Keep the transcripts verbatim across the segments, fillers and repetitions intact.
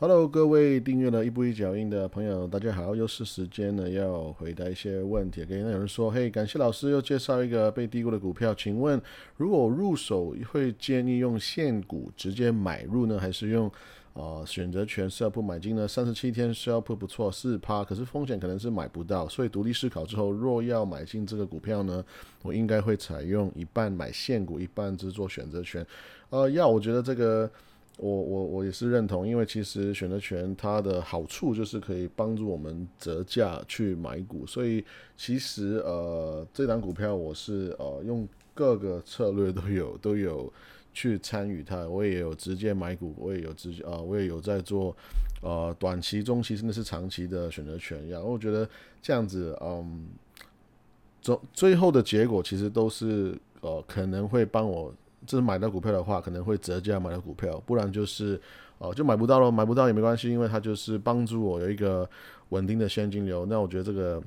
Hello， 各位订阅了一步一脚印的朋友，大家好，又是时间了，要回答一些问题。那有人说，嘿，感谢老师又介绍一个被低估的股票，请问如果入手会建议用现股直接买入呢，还是用呃选择权 sell put 买进呢？三十七天 sell put 不错 百分之四， 可是风险可能是买不到，所以独立思考之后，若要买进这个股票呢，我应该会采用一半买现股，一半只做选择权。呃，要我觉得这个我我我也是认同，因为其实选择权它的好处就是可以帮助我们折价去买股，所以其实呃这档股票我是呃用各个策略都有都有去参与它，我也有直接买股，我也有直接呃我也有在做呃短期、中期甚至是长期的选择权，然后我觉得这样子嗯，最最后的结果其实都是呃可能会帮我。这是买到股票的话，可能会折价买到股票，不然就是，呃，就买不到了，买不到也没关系，因为它就是帮助我有一个稳定的现金流。那我觉得这个，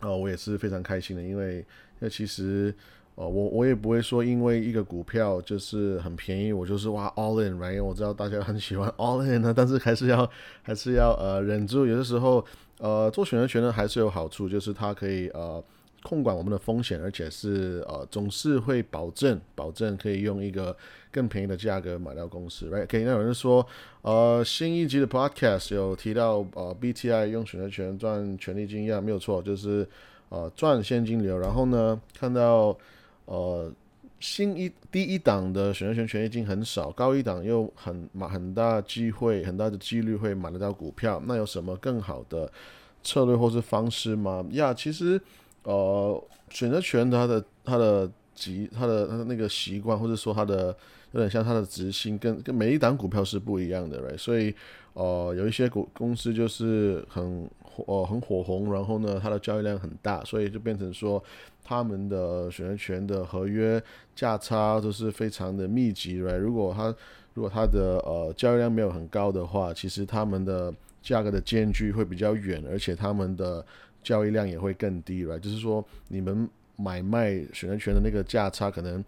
呃，我也是非常开心的，因为因为其实，呃，我我也不会说因为一个股票就是很便宜，我就是哇 all in right， 我知道大家很喜欢 all in 呢，但是还是要还是要呃忍住，有的时候呃做选择权呢还是有好处，就是它可以呃。控管我们的风险，而且是呃总是会保证保证可以用一个更便宜的价格买到公司 right？ 可以，那有人说呃新一集的 podcast 有提到呃 B T I 用选择权赚权利金一样，没有错，就是呃赚现金流。然后呢，看到呃新一第一档的选择权权益金很少，高一档又很很大机会很大的几率会买得到股票，那有什么更好的策略或是方式吗？呀、yeah, 其实。呃，选择权它的它的习它的它的那个习惯，或者说它的有点像它的执行，跟跟每一档股票是不一样的 ，right？ 所以呃，有一些股公司就是很呃很火红，然后呢，它的交易量很大，所以就变成说他们的选择权的合约价差都是非常的密集 ，right？ 如果它如果它的呃交易量没有很高的话，其实他们的价格的间距会比较远，而且他们的交易量也会更低 right？ 就是说你们买卖选择权的那个价差，可能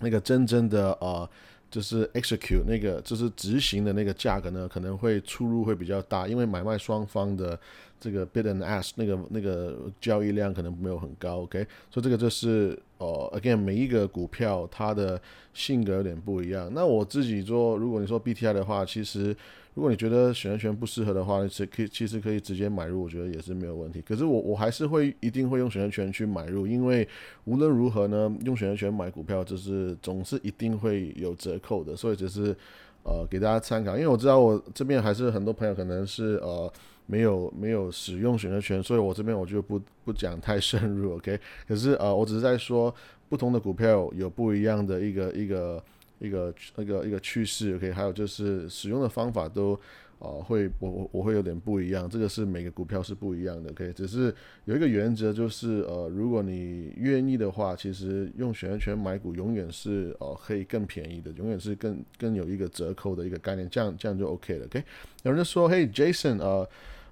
那个真正的呃就是 execute 那个就是执行的那个价格呢，可能会出入会比较大，因为买卖双方的这个 bid and ask 那个那个交易量可能没有很高 ，OK？ 所以这个就是呃 again 每一个股票它的性格有点不一样。那我自己做，如果你说 B T I 的话，其实如果你觉得选择权不适合的话，其实可以直接买入，我觉得也是没有问题。可是我我还是会一定会用选择权去买入，因为无论如何呢，用选择权买股票就是总是一定会有折扣的，所以只是呃给大家参考。因为我知道我这边还是很多朋友可能是呃没有没有使用选择权，所以我这边我就不不讲太深入 ，OK？ 可是呃我只是在说不同的股票有不一样的一个一个。一个一个一个趋势 ，OK， 还有就是使用的方法都，呃，会我我会有点不一样，这个是每个股票是不一样的 ，OK， 只是有一个原则就是，呃，如果你愿意的话，其实用选择权买股永远是呃可以更便宜的，永远是更更有一个折扣的一个概念，这样这样就 OK 了 ，OK。有人就说，嘿 ，Jason， 呃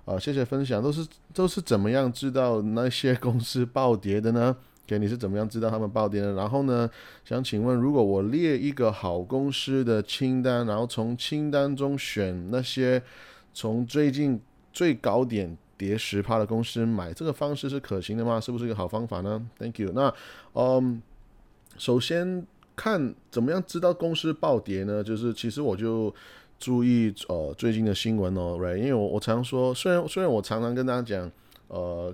呃，谢谢分享，都是都是怎么样知道那些公司暴跌的呢？Okay， 你是怎么样知道他们暴跌呢？然后呢，想请问，如果我列一个好公司的清单，然后从清单中选那些从最近最高点跌 百分之十 的公司买，这个方式是可行的吗？是不是一个好方法呢？ Thank you。 那嗯，首先看怎么样知道公司暴跌呢，就是其实我就注意呃最近的新闻哦 right？ 因为 我, 我常说虽然虽然我常常跟大家讲呃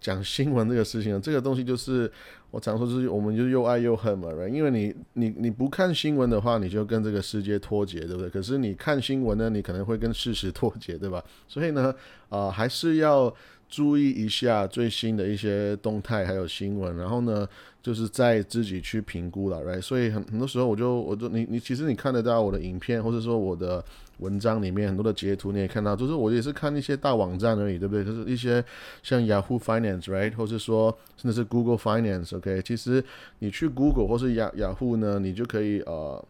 讲新闻这个事情，这个东西就是我常说，就是我们就又爱又恨嘛， right？ 因为你你你不看新闻的话，你就跟这个世界脱节，对不对？可是你看新闻呢，你可能会跟事实脱节，对吧？所以呢，呃，还是要注意一下最新的一些动态还有新闻，然后呢，就是再自己去评估了 ，right？ 所以很很多时候我就我就你你其实你看得到我的影片，或者说我的文章里面很多的截图，你也看到，就是我也是看一些大网站而已，对不对？就是一些像 Yahoo Finance right， 或是说甚至是 Google Finance OK， 其实你去 Google 或是 Yahoo 呢，你就可以呃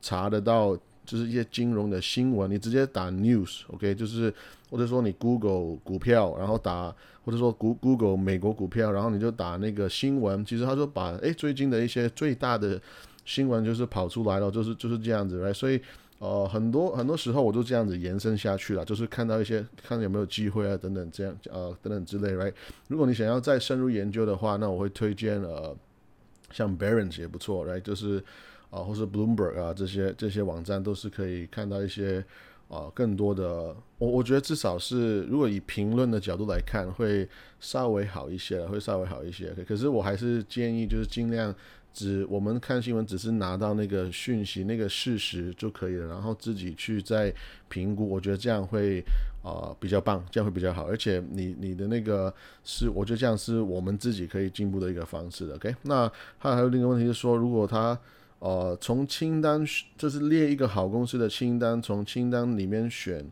查得到，就是一些金融的新闻，你直接打 news OK， 就是或者说你 Google 股票，然后打或者说 Google 美国股票，然后你就打那个新闻，其实他就把哎最近的一些最大的新闻就是跑出来了，就是就是这样子 right， 所以呃，很多很多时候我就这样子延伸下去了，就是看到一些看有没有机会啊等等这样呃等等之类 ，right？ 如果你想要再深入研究的话，那我会推荐呃像 Barron's 也不错 ，right？ 就是啊、呃、或是 Bloomberg 啊这些这些网站都是可以看到一些啊、呃、更多的，我我觉得至少是如果以评论的角度来看会稍微好一些，会稍微好一些。可是我还是建议就是尽量。只我们看新闻只是拿到那个讯息那个事实就可以了，然后自己去再评估，我觉得这样会、呃、比较棒，这样会比较好，而且 你, 你的那个是我觉得这样是我们自己可以进步的一个方式的 OK。 那还有另一个问题是说，如果他、呃、从清单就是列一个好公司的清单，从清单里面选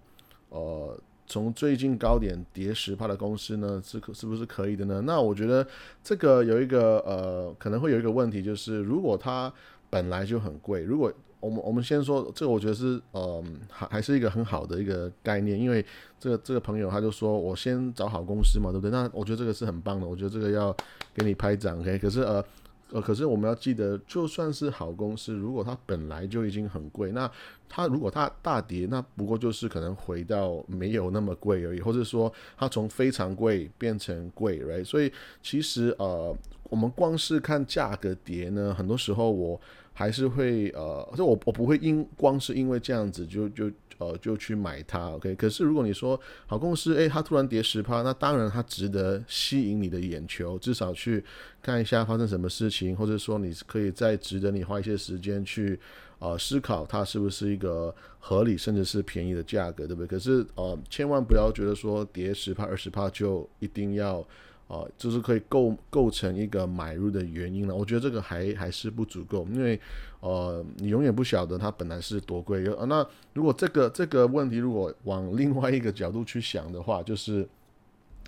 呃从最近高点跌 百分之十 的公司呢 是, 是不是可以的呢？那我觉得这个有一个呃可能会有一个问题，就是如果它本来就很贵，如果我们我们先说这个，我觉得是呃还是一个很好的一个概念，因为这个这个朋友他就说我先找好公司嘛，对不对？那我觉得这个是很棒的，我觉得这个要给你拍掌 OK。 可是呃呃，可是我们要记得，就算是好公司，如果它本来就已经很贵，那它如果它大跌，那不过就是可能回到没有那么贵而已，或者说它从非常贵变成贵 right？ 所以其实呃，我们光是看价格跌呢，很多时候我还是会呃，就我我不会因光是因为这样子就就呃就去买它 OK。 可是如果你说好公司诶它突然跌 百分之十， 那当然它值得吸引你的眼球，至少去看一下发生什么事情，或者说你可以再值得你花一些时间去呃思考它是不是一个合理甚至是便宜的价格，对不对？可是呃千万不要觉得说跌 百分之十 百分之二十 就一定要呃就是可以构构成一个买入的原因了，我觉得这个还还是不足够，因为呃你永远不晓得它本来是多贵、呃、那如果这个这个问题如果往另外一个角度去想的话，就是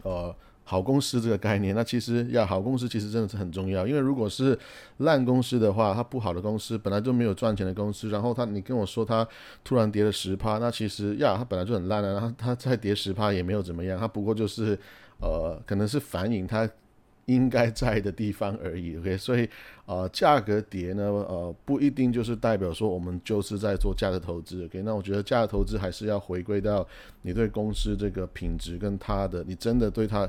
呃好公司这个概念，那其实要好公司其实真的是很重要，因为如果是烂公司的话，它不好的公司本来就没有赚钱的公司，然后它你跟我说它突然跌了 百分之十， 那其实呀它本来就很烂了，它再跌 百分之十 也没有怎么样，它不过就是呃可能是反映它应该在的地方而已 OK。 所以呃价格跌呢呃不一定就是代表说我们就是在做价值投资 OK。 那我觉得价值投资还是要回归到你对公司这个品质跟它的你真的对它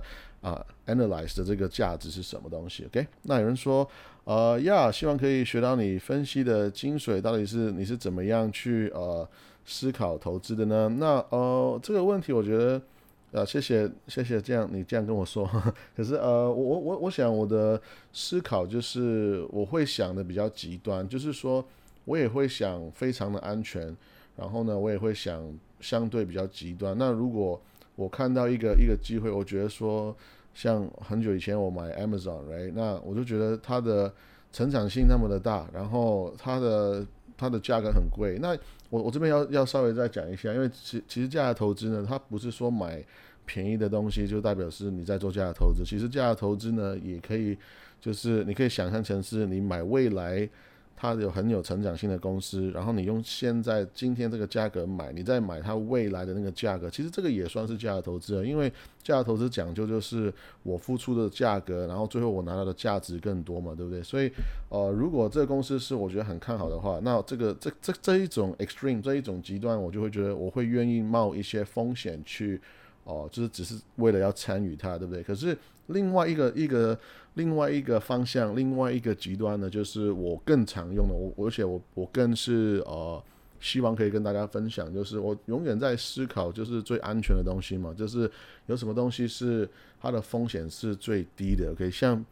啊、uh, analyze 的这个价值是什么东西 OK。 那有人说呃呀、yeah, 希望可以学到你分析的精髓，到底是你是怎么样去呃思考投资的呢？那呃这个问题我觉得呃、啊，谢谢谢谢，这样你这样跟我说，呵呵可是呃，我我我想我的思考就是我会想的比较极端，就是说我也会想非常的安全，然后呢，我也会想相对比较极端。那如果我看到一个一个机会，我觉得说像很久以前我买 Amazon， right？ 那我就觉得它的成长性那么的大，然后它的它的价格很贵，那我我这边要要稍微再讲一下，因为其其实价值投资呢，它不是说买便宜的东西就代表是你在做价值投资，其实价值投资呢也可以，就是你可以想象成是你买未来它有很有成长性的公司，然后你用现在今天这个价格买，你再买它未来的那个价格，其实这个也算是价值投资了，因为价值投资讲究就是我付出的价格，然后最后我拿到的价值更多嘛，对不对？所以呃，如果这个公司是我觉得很看好的话，那这个这这这一种 extreme 这一种极端，我就会觉得我会愿意冒一些风险去哦、呃，就是只是为了要参与它，对不对？可是另外一个一个另外一个方向，另外一个极端呢，就是我更常用的，我而且我我更是呃希望可以跟大家分享，就是我永远在思考就是最安全的东西嘛，就是有什么东西是它的风险是最低的 OK。 像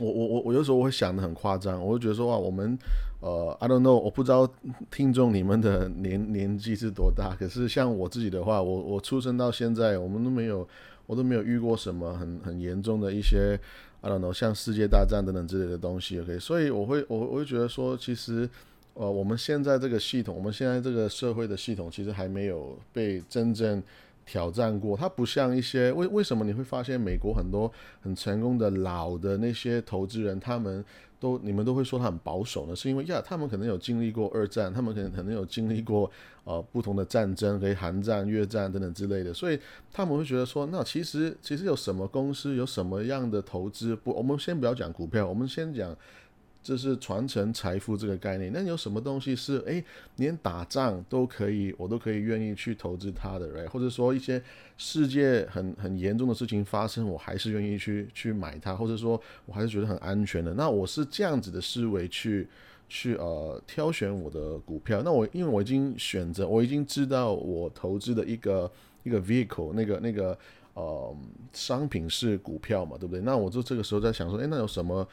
我我我我有时候我会想得很夸张，我会觉得说哇，我们呃 I don't know， 我不知道听众你们的年年纪是多大，可是像我自己的话，我我出生到现在，我们都没有我都没有遇过什么很很严重的一些 I don't know 像世界大战等等之类的东西 OK。 所以我会我我会觉得说，其实呃我们现在这个系统，我们现在这个社会的系统其实还没有被真正挑战过，它不像一些为为什么你会发现美国很多很成功的老的那些投资人，他们都你们都会说他很保守呢，是因为呀，他们可能有经历过二战，他们可能可能有经历过呃不同的战争，可以韩战、越战等等之类的，所以他们会觉得说，那其实其实有什么公司有什么样的投资不，我们先不要讲股票，我们先讲这是传承财富这个概念。那有什么东西是诶连打仗都可以，我都可以愿意去投资它的、right? 或者说一些世界很很严重的事情发生，我还是愿意去去买它，或者说我还是觉得很安全的。那我是这样子的思维去去呃挑选我的股票。那我因为我已经选择，我已经知道我投资的一个一个 vehicle 那个那个呃商品是股票嘛，对不对？那我就这个时候在想说，诶那有什么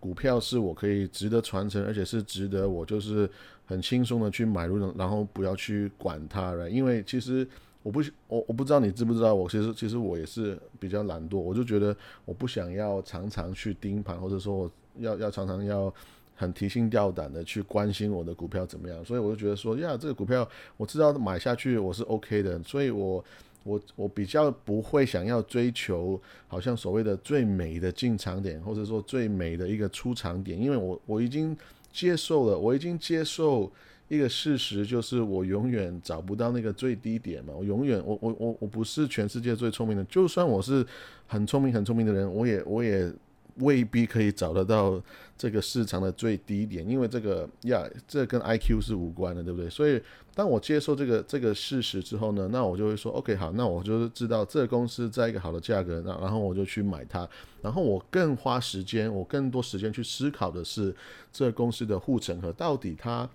股票是我可以值得传承，而且是值得我就是很轻松的去买入，然后不要去管它了。因为其实我不我我不知道你知不知道，我其实其实我也是比较懒惰，我就觉得我不想要常常去盯盘，或者说我要要常常要很提心吊胆的去关心我的股票怎么样。所以我就觉得说呀，这个股票我知道买下去我是 OK 的，所以我。我, 我比较不会想要追求好像所谓的最美的进场点，或者说最美的一个出场点，因为 我, 我已经接受了我已经接受一个事实，就是我永远找不到那个最低点嘛。我永远我我我我不是全世界最聪明的，就算我是很聪明很聪明的人，我也我也未必可以找得到这个市场的最低点，因为这个呀，这跟 I Q 是无关的，对不对？所以当我接受这个这个事实之后呢，那我就会说 OK 好，那我就知道这个公司在一个好的价格，然后我就去买它。然后我更花时间，我更多时间去思考的是这个公司的护城河，到底它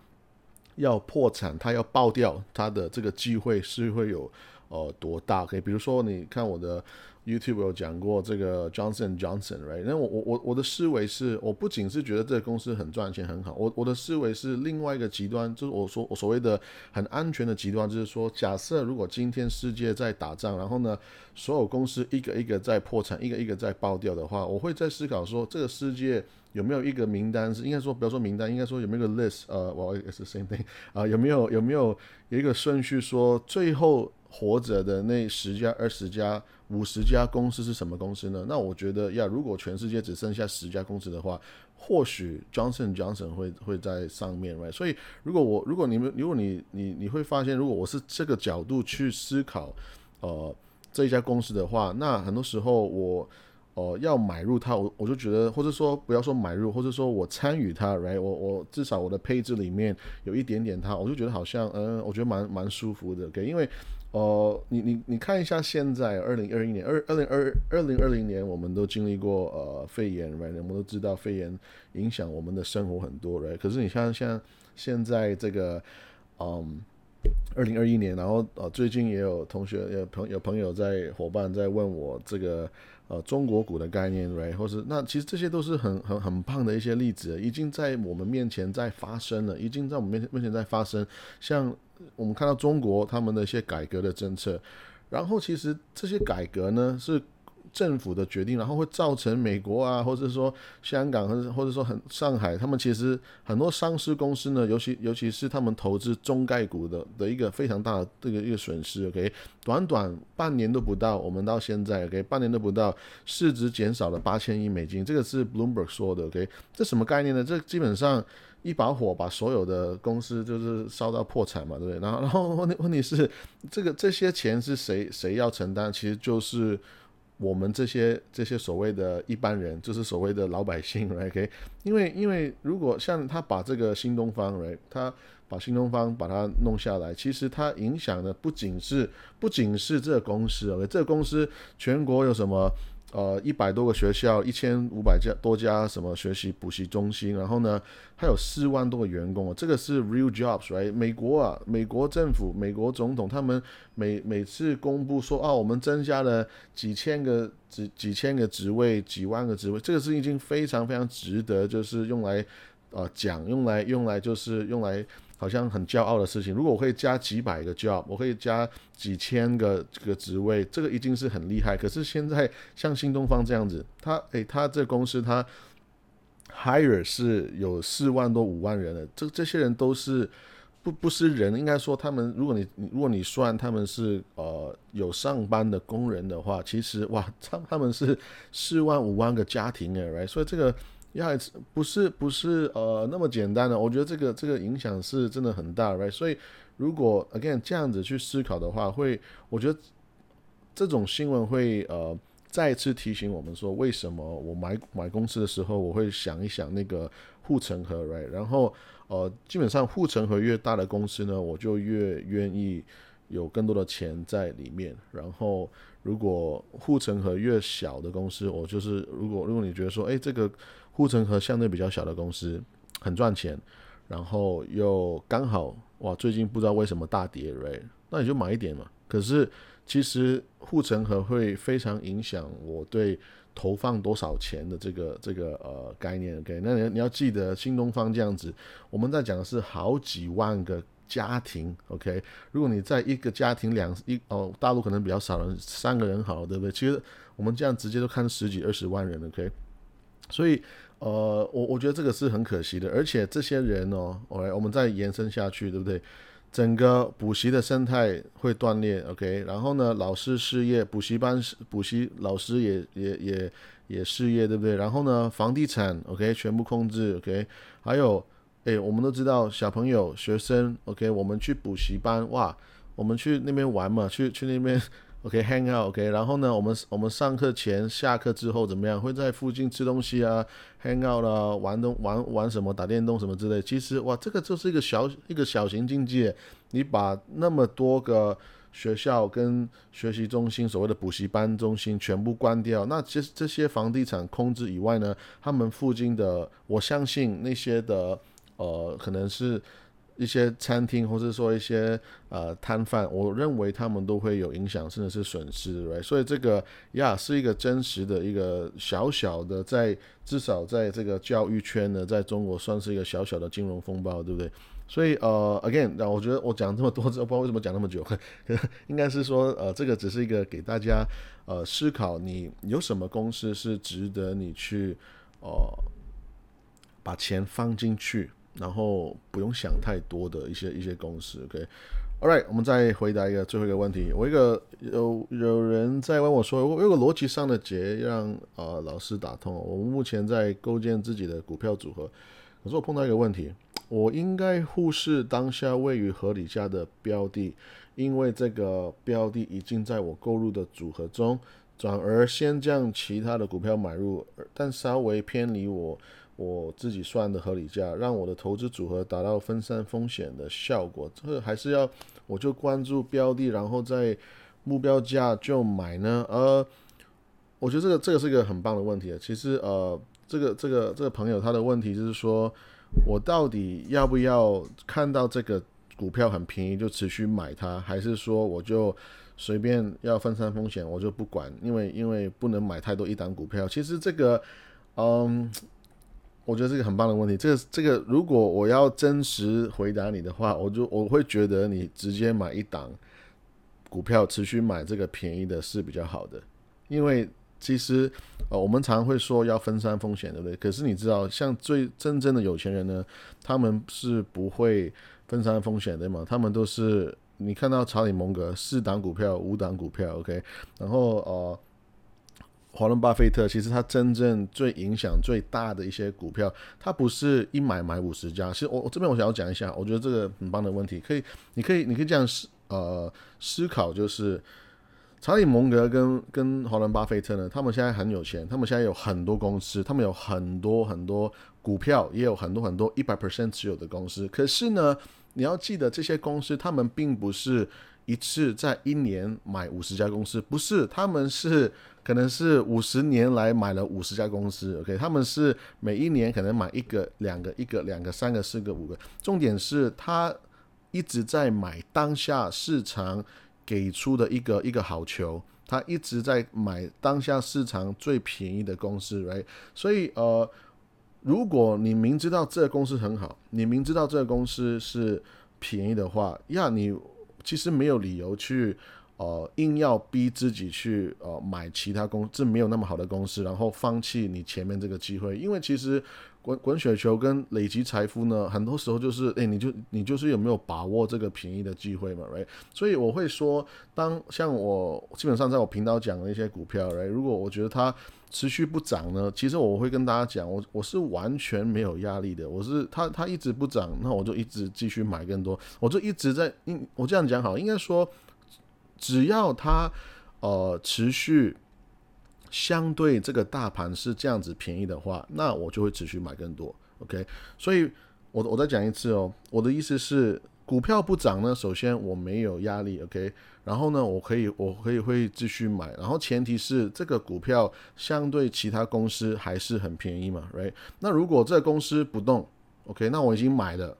要破产，它要爆掉，它的这个机会是会有呃多大。可以比如说你看我的 YouTube 有讲过这个 Johnson Johnson right？ 那我我我的思维是，我不仅是觉得这个公司很赚钱很好，我我的思维是另外一个极端，就是我说我所谓的很安全的极端，就是说假设如果今天世界在打仗，然后呢所有公司一个一个在破产，一个一个在爆掉的话，我会在思考说这个世界有没有一个名单，是应该说不要说名单，应该说有没有一个 list， 呃、uh, well it's the same thing， 啊、uh, 有没有有没有有一个顺序说最后活着的那十家、二十家、五十家公司是什么公司呢？那我觉得呀，如果全世界只剩下十家公司的话，或许 Johnson Johnson 会会在上面 ，right？ 所以如果我如果你们如果你你你会发现，如果我是这个角度去思考呃这一家公司的话，那很多时候我呃要买入它，我我就觉得，或者说不要说买入，或者说我参与它 ，right？ 我我至少我的配置里面有一点点它，我就觉得好像嗯、呃，我觉得蛮蛮舒服的， okay？ 因为呃你你你看一下现在二零二一年 ,二零二零年我们都经历过呃肺炎 right？ 我们都知道肺炎影响我们的生活很多 right？ 可是你像像现在这个嗯 ,二零二一 年，然后呃最近也有同学也有朋 友, 有朋友在伙伴在问我这个呃中国股的概念 right？ 或是那其实这些都是很很很棒的一些例子，已经在我们面前在发生了，已经在我们面前面前在发生。像我们看到中国他们的一些改革的政策，然后其实这些改革呢是政府的决定，然后会造成美国啊，或者说香港，或者说很上海，他们其实很多上市公司呢，尤其尤其是他们投资中概股的的一个非常大的这个一个损失。OK， 短短半年都不到，我们到现在 OK， 半年都不到，市值减少了八千亿美金，这个是 Bloomberg 说的。OK， 这什么概念呢？这基本上一把火把所有的公司就是烧到破产嘛，对不对？然后，然后问题问题是，这个这些钱是谁谁要承担？其实就是我们这些这些所谓的一般人，就是所谓的老百姓 right？ okay？ 因为因为如果像他把这个新东方 right？ 他把新东方把它弄下来，其实它影响的不仅是不仅是这个公司 okay？ 这个公司全国有什么呃一百多个学校，一千五百多家什么学习补习中心，然后呢还有四万多个员工、哦、这个是 real jobs right？ 美国啊，美国政府美国总统他们每每次公布说啊我们增加了几千个几几千个职位，几万个职位，这个是已经非常非常值得就是用来呃讲用来用来就是用来好像很骄傲的事情。如果我可以加几百个 job， 我可以加几千个这个职位，这个已经是很厉害。可是现在像新东方这样子，他诶他这公司他 hire 是有四万多五万人的，这这些人都是不不是人，应该说他们，如果你如果你算他们是呃有上班的工人的话，其实哇，他们是四万五万个家庭的 right？ 所以这个呀、yeah, ，不是不是呃那么简单的，我觉得这个这个影响是真的很大 ，right？ 所以如果 again 这样子去思考的话，会我觉得这种新闻会呃再次提醒我们说，为什么我买买公司的时候，我会想一想那个护城河 right？ 然后呃，基本上护城河越大的公司呢，我就越愿意有更多的钱在里面。然后如果护城河越小的公司，我就是如果如果你觉得说，哎，这个护城河相对比较小的公司很赚钱，然后又刚好哇，最近不知道为什么大跌 right？ 那你就买一点嘛。可是其实护城河会非常影响我对投放多少钱的这个这个呃概念 OK， 那 你, 你要记得新东方这样子，我们在讲的是好几万个家庭 OK， 如果你在一个家庭两一哦，大陆可能比较少人，三个人好了，对不对？其实我们这样直接都看十几二十万人 OK， 所以呃我我觉得这个是很可惜的，而且这些人哦 ，OK， 我们再延伸下去，对不对？整个补习的生态会断裂 OK， 然后呢老师失业，补习班补习老师也也也也失业，对不对？然后呢房地产 OK 全部控制 OK， 还有诶我们都知道小朋友学生 OK， 我们去补习班哇，我们去那边玩嘛，去去那边 OK hang out OK， 然后呢我们我们上课前下课之后怎么样，会在附近吃东西啊 hang out 啦，玩东玩玩什么，打电动什么之类，其实哇这个就是一个小一个小型经济，你把那么多个学校跟学习中心所谓的补习班中心全部关掉，那其实这些房地产空置以外呢，他们附近的我相信那些的呃可能是一些餐厅或是说一些呃摊贩，我认为他们都会有影响，甚至是损失 right？ 所以这个呀、yeah, 是一个真实的一个小小的，在至少在这个教育圈呢，在中国算是一个小小的金融风暴，对不对？所以呃 again 我觉得我讲这么多，不知道为什么讲那么久，应该是说呃这个只是一个给大家呃思考，你有什么公司是值得你去呃把钱放进去，然后不用想太多的一些一些公司 OK。 Alright， 我们再回答一个最后一个问题，我一个有有人在问我说，我有个逻辑上的结让、呃、老师打通，我目前在构建自己的股票组合，可是我碰到一个问题，我应该忽视当下位于合理价的标的，因为这个标的已经在我购入的组合中，转而先将其他的股票买入，但稍微偏离我我自己算的合理价，让我的投资组合达到分散风险的效果，这还是要我就关注标的，然后在目标价就买呢？呃，我觉得这个这个是一个很棒的问题。其实呃，这个这个这个朋友他的问题就是说，我到底要不要看到这个股票很便宜就持续买它，还是说我就随便要分散风险，我就不管，因为因为不能买太多一档股票。其实这个，嗯。我觉得这个很棒的问题，这个这个如果我要真实回答你的话，我就我会觉得你直接买一档股票，持续买这个便宜的是比较好的，因为其实呃我们常会说要分散风险，对不对？可是你知道，像最真正的有钱人呢，他们是不会分散风险的嘛，他们都是你看到查理蒙格四档股票、五档股票 ，OK， 然后呃。华伦巴菲特其实他真正最影响最大的一些股票，他不是一买买五十家。其实我这边我想要讲一下，我觉得这个很棒的问题，可以，你可以，你可以这样呃思考，就是查理蒙格跟跟华伦巴菲特呢，他们现在很有钱，他们现在有很多公司，他们有很多很多股票，也有很多很多 百分之百 持有的公司。可是呢，你要记得这些公司，他们并不是一次在一年买五十家公司，不是，他们是可能是五十年来买了五十家公司 ，OK， 他们是每一年可能买一个、两个、一个、两个、三个、四个、五个。重点是他一直在买当下市场给出的一个一个好球，他一直在买当下市场最便宜的公司 ，right？ 所以呃，如果你明知道这个公司很好，你明知道这个公司是便宜的话，呀，你其实没有理由去呃硬要逼自己去呃买其他公司没有那么好的公司，然后放弃你前面这个机会。因为其实滚滚雪球跟累积财富呢，很多时候就是诶你就你就是有没有把握这个便宜的机会嘛 right？ 所以我会说，当像我基本上在我频道讲的一些股票 right， 如果我觉得它持续不涨呢，其实我会跟大家讲，我我是完全没有压力的，我是它它一直不涨，那我就一直继续买更多，我就一直在，我这样讲好，应该说只要它呃持续相对这个大盘是这样子便宜的话，那我就会持续买更多。 OK， 所以 我, 我再讲一次哦，我的意思是股票不涨呢，首先我没有压力 ，OK， 然后呢，我可以，我可以会继续买，然后前提是这个股票相对其他公司还是很便宜嘛 ，right？ 那如果这个公司不动 ，OK， 那我已经买了，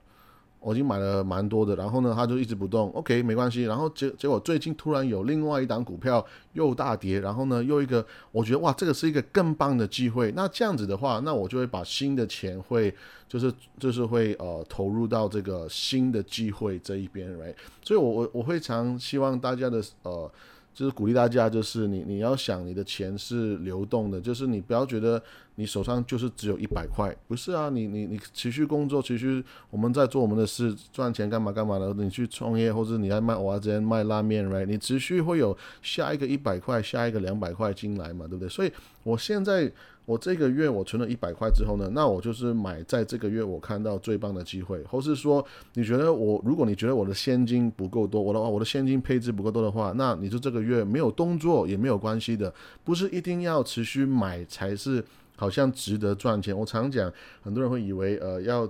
我已经买了蛮多的，然后呢，它就一直不动 ，OK， 没关系。然后结结果最近突然有另外一档股票又大跌，然后呢，又一个，我觉得哇，这个是一个更棒的机会。那这样子的话，那我就会把新的钱会。就是就是会呃投入到这个新的机会这一边 ，right？ 所以我我我会常希望大家的呃，就是鼓励大家，就是你你要想你的钱是流动的，就是你不要觉得你手上就是只有一百块，不是啊，你你你持续工作，持续我们在做我们的事，赚钱干嘛干嘛的，你去创业或者你在卖蚵仔煎卖拉面 ，right？ 你持续会有下一个一百块，下一个两百块进来嘛，对不对？所以我现在。我这个月我存了一百块之后呢，那我就是买在这个月我看到最棒的机会，或是说你觉得我，如果你觉得我的现金不够多，我的我的现金配置不够多的话，那你就这个月没有动作也没有关系的，不是一定要持续买才是好像值得赚钱。我常讲很多人会以为呃要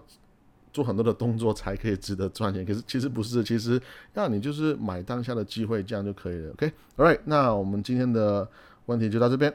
做很多的动作才可以值得赚钱，可是其实不是，其实那你就是买当下的机会，这样就可以了。 OK， Alright， 那我们今天的问题就到这边。